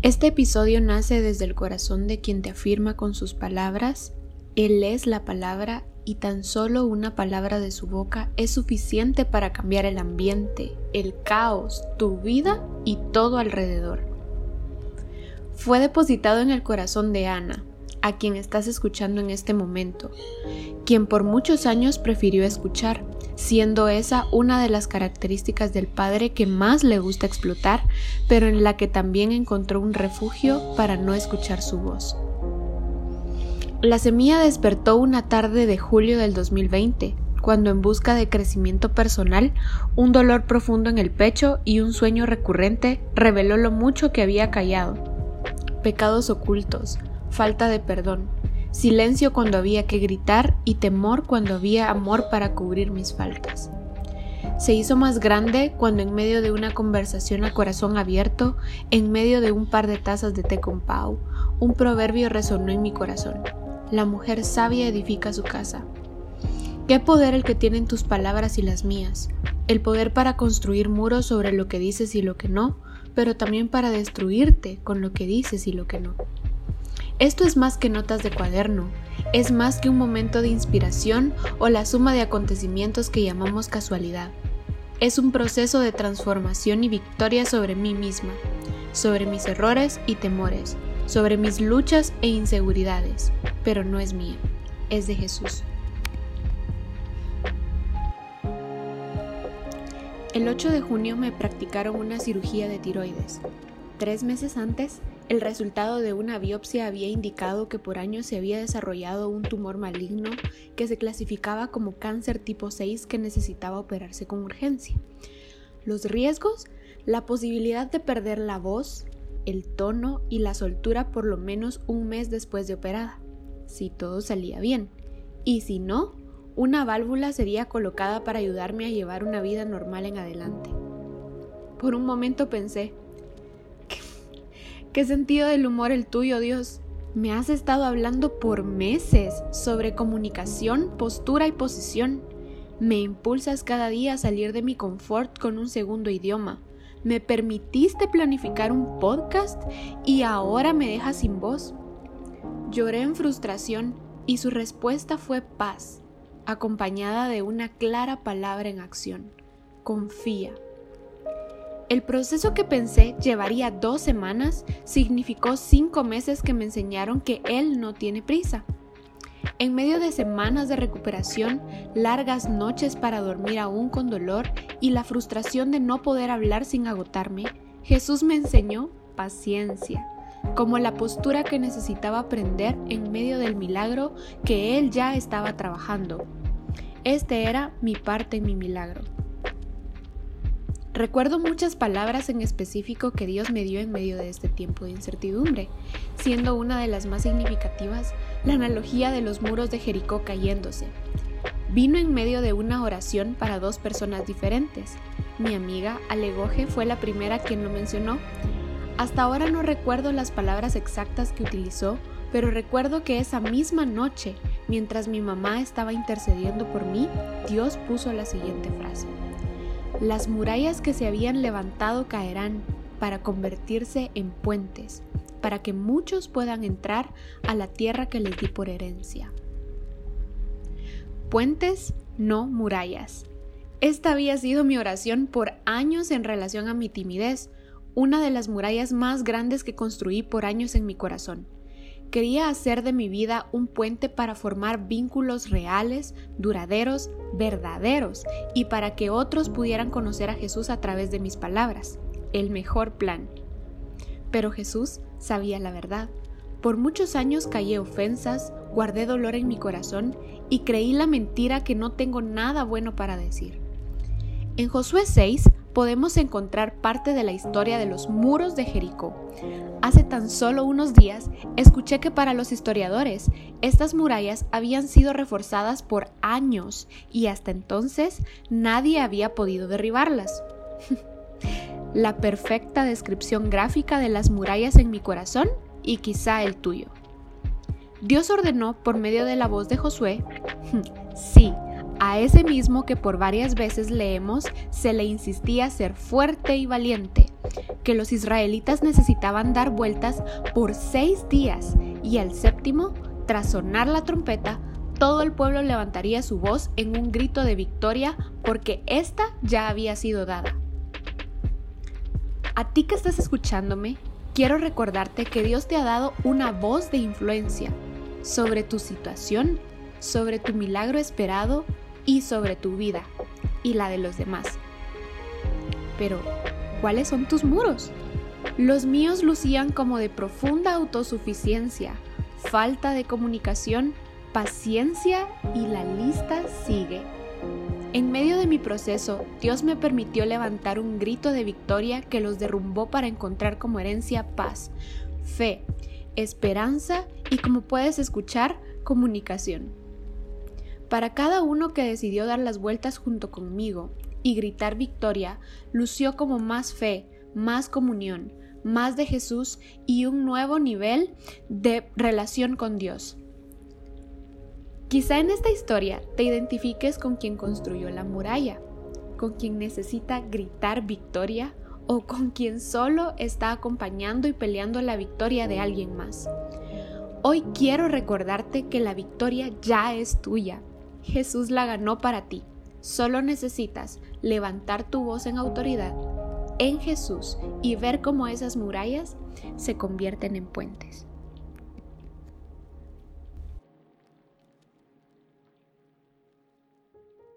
Este episodio nace desde el corazón de quien te afirma con sus palabras. Él es la palabra y tan solo una palabra de su boca es suficiente para cambiar el ambiente, el caos, tu vida y todo alrededor. Fue depositado en el corazón de Ana, a quien estás escuchando en este momento, quien por muchos años prefirió escuchar, siendo esa una de las características del padre que más le gusta explotar, pero en la que también encontró un refugio para no escuchar su voz. La semilla despertó una tarde de julio del 2020, cuando en busca de crecimiento personal, un dolor profundo en el pecho y un sueño recurrente reveló lo mucho que había callado. Pecados ocultos, falta de perdón, silencio cuando había que gritar y temor cuando había amor para cubrir mis faltas. Se hizo más grande cuando en medio de una conversación a corazón abierto, en medio de un par de tazas de té con Pau, un proverbio resonó en mi corazón. La mujer sabia edifica su casa. Qué poder el que tienen tus palabras y las mías, el poder para construir muros sobre lo que dices y lo que no, pero también para destruirte con lo que dices y lo que no. Esto es más que notas de cuaderno, es más que un momento de inspiración o la suma de acontecimientos que llamamos casualidad. Es un proceso de transformación y victoria sobre mí misma, sobre mis errores y temores, sobre mis luchas e inseguridades, pero no es mía, es de Jesús. El 8 de junio me practicaron una cirugía de tiroides. 3 meses antes, el resultado de una biopsia había indicado que por años se había desarrollado un tumor maligno que se clasificaba como cáncer tipo 6 que necesitaba operarse con urgencia. Los riesgos, la posibilidad de perder la voz, el tono y la soltura por lo menos 1 mes después de operada, si todo salía bien, y si no, una válvula sería colocada para ayudarme a llevar una vida normal en adelante. Por un momento pensé, ¿qué sentido del humor el tuyo, Dios? Me has estado hablando por meses sobre comunicación, postura y posición. Me impulsas cada día a salir de mi confort con un segundo idioma. Me permitiste planificar un podcast y ahora me dejas sin voz. Lloré en frustración y su respuesta fue paz, acompañada de una clara palabra en acción. Confía. El proceso que pensé llevaría 2 semanas significó 5 meses que me enseñaron que Él no tiene prisa. En medio de semanas de recuperación, largas noches para dormir aún con dolor y la frustración de no poder hablar sin agotarme, Jesús me enseñó paciencia, como la postura que necesitaba aprender en medio del milagro que Él ya estaba trabajando. Este era mi parte en mi milagro. Recuerdo muchas palabras en específico que Dios me dio en medio de este tiempo de incertidumbre, siendo una de las más significativas la analogía de los muros de Jericó cayéndose. Vino en medio de una oración para 2 personas diferentes. Mi amiga Alegoje fue la primera quien lo mencionó. Hasta ahora no recuerdo las palabras exactas que utilizó, pero recuerdo que esa misma noche, mientras mi mamá estaba intercediendo por mí, Dios puso la siguiente frase. Las murallas que se habían levantado caerán para convertirse en puentes, para que muchos puedan entrar a la tierra que les di por herencia. Puentes, no murallas. Esta había sido mi oración por años en relación a mi timidez, una de las murallas más grandes que construí por años en mi corazón. Quería hacer de mi vida un puente para formar vínculos reales, duraderos, verdaderos y para que otros pudieran conocer a Jesús a través de mis palabras. El mejor plan. Pero Jesús sabía la verdad. Por muchos años callé ofensas, guardé dolor en mi corazón y creí la mentira que no tengo nada bueno para decir. En Josué 6 podemos encontrar parte de la historia de los muros de Jericó. Hace tan solo unos días escuché que para los historiadores estas murallas habían sido reforzadas por años y hasta entonces nadie había podido derribarlas. La perfecta descripción gráfica de las murallas en mi corazón y quizá el tuyo. Dios ordenó por medio de la voz de Josué, sí, a ese mismo que por varias veces leemos, se le insistía ser fuerte y valiente, que los israelitas necesitaban dar vueltas por 6 días, y al séptimo, tras sonar la trompeta, todo el pueblo levantaría su voz en un grito de victoria, porque ésta ya había sido dada. A ti que estás escuchándome, quiero recordarte que Dios te ha dado una voz de influencia sobre tu situación, sobre tu milagro esperado y sobre tu vida y la de los demás. Pero, ¿cuáles son tus muros? Los míos lucían como de profunda autosuficiencia, falta de comunicación, paciencia, y la lista sigue. En medio de mi proceso, Dios me permitió levantar un grito de victoria que los derrumbó para encontrar como herencia paz, fe, esperanza y, como puedes escuchar, comunicación. Para cada uno que decidió dar las vueltas junto conmigo y gritar victoria, lució como más fe, más comunión, más de Jesús y un nuevo nivel de relación con Dios. Quizá en esta historia te identifiques con quien construyó la muralla, con quien necesita gritar victoria o con quien solo está acompañando y peleando la victoria de alguien más. Hoy quiero recordarte que la victoria ya es tuya. Jesús la ganó para ti. Solo necesitas levantar tu voz en autoridad, en Jesús, y ver cómo esas murallas se convierten en puentes.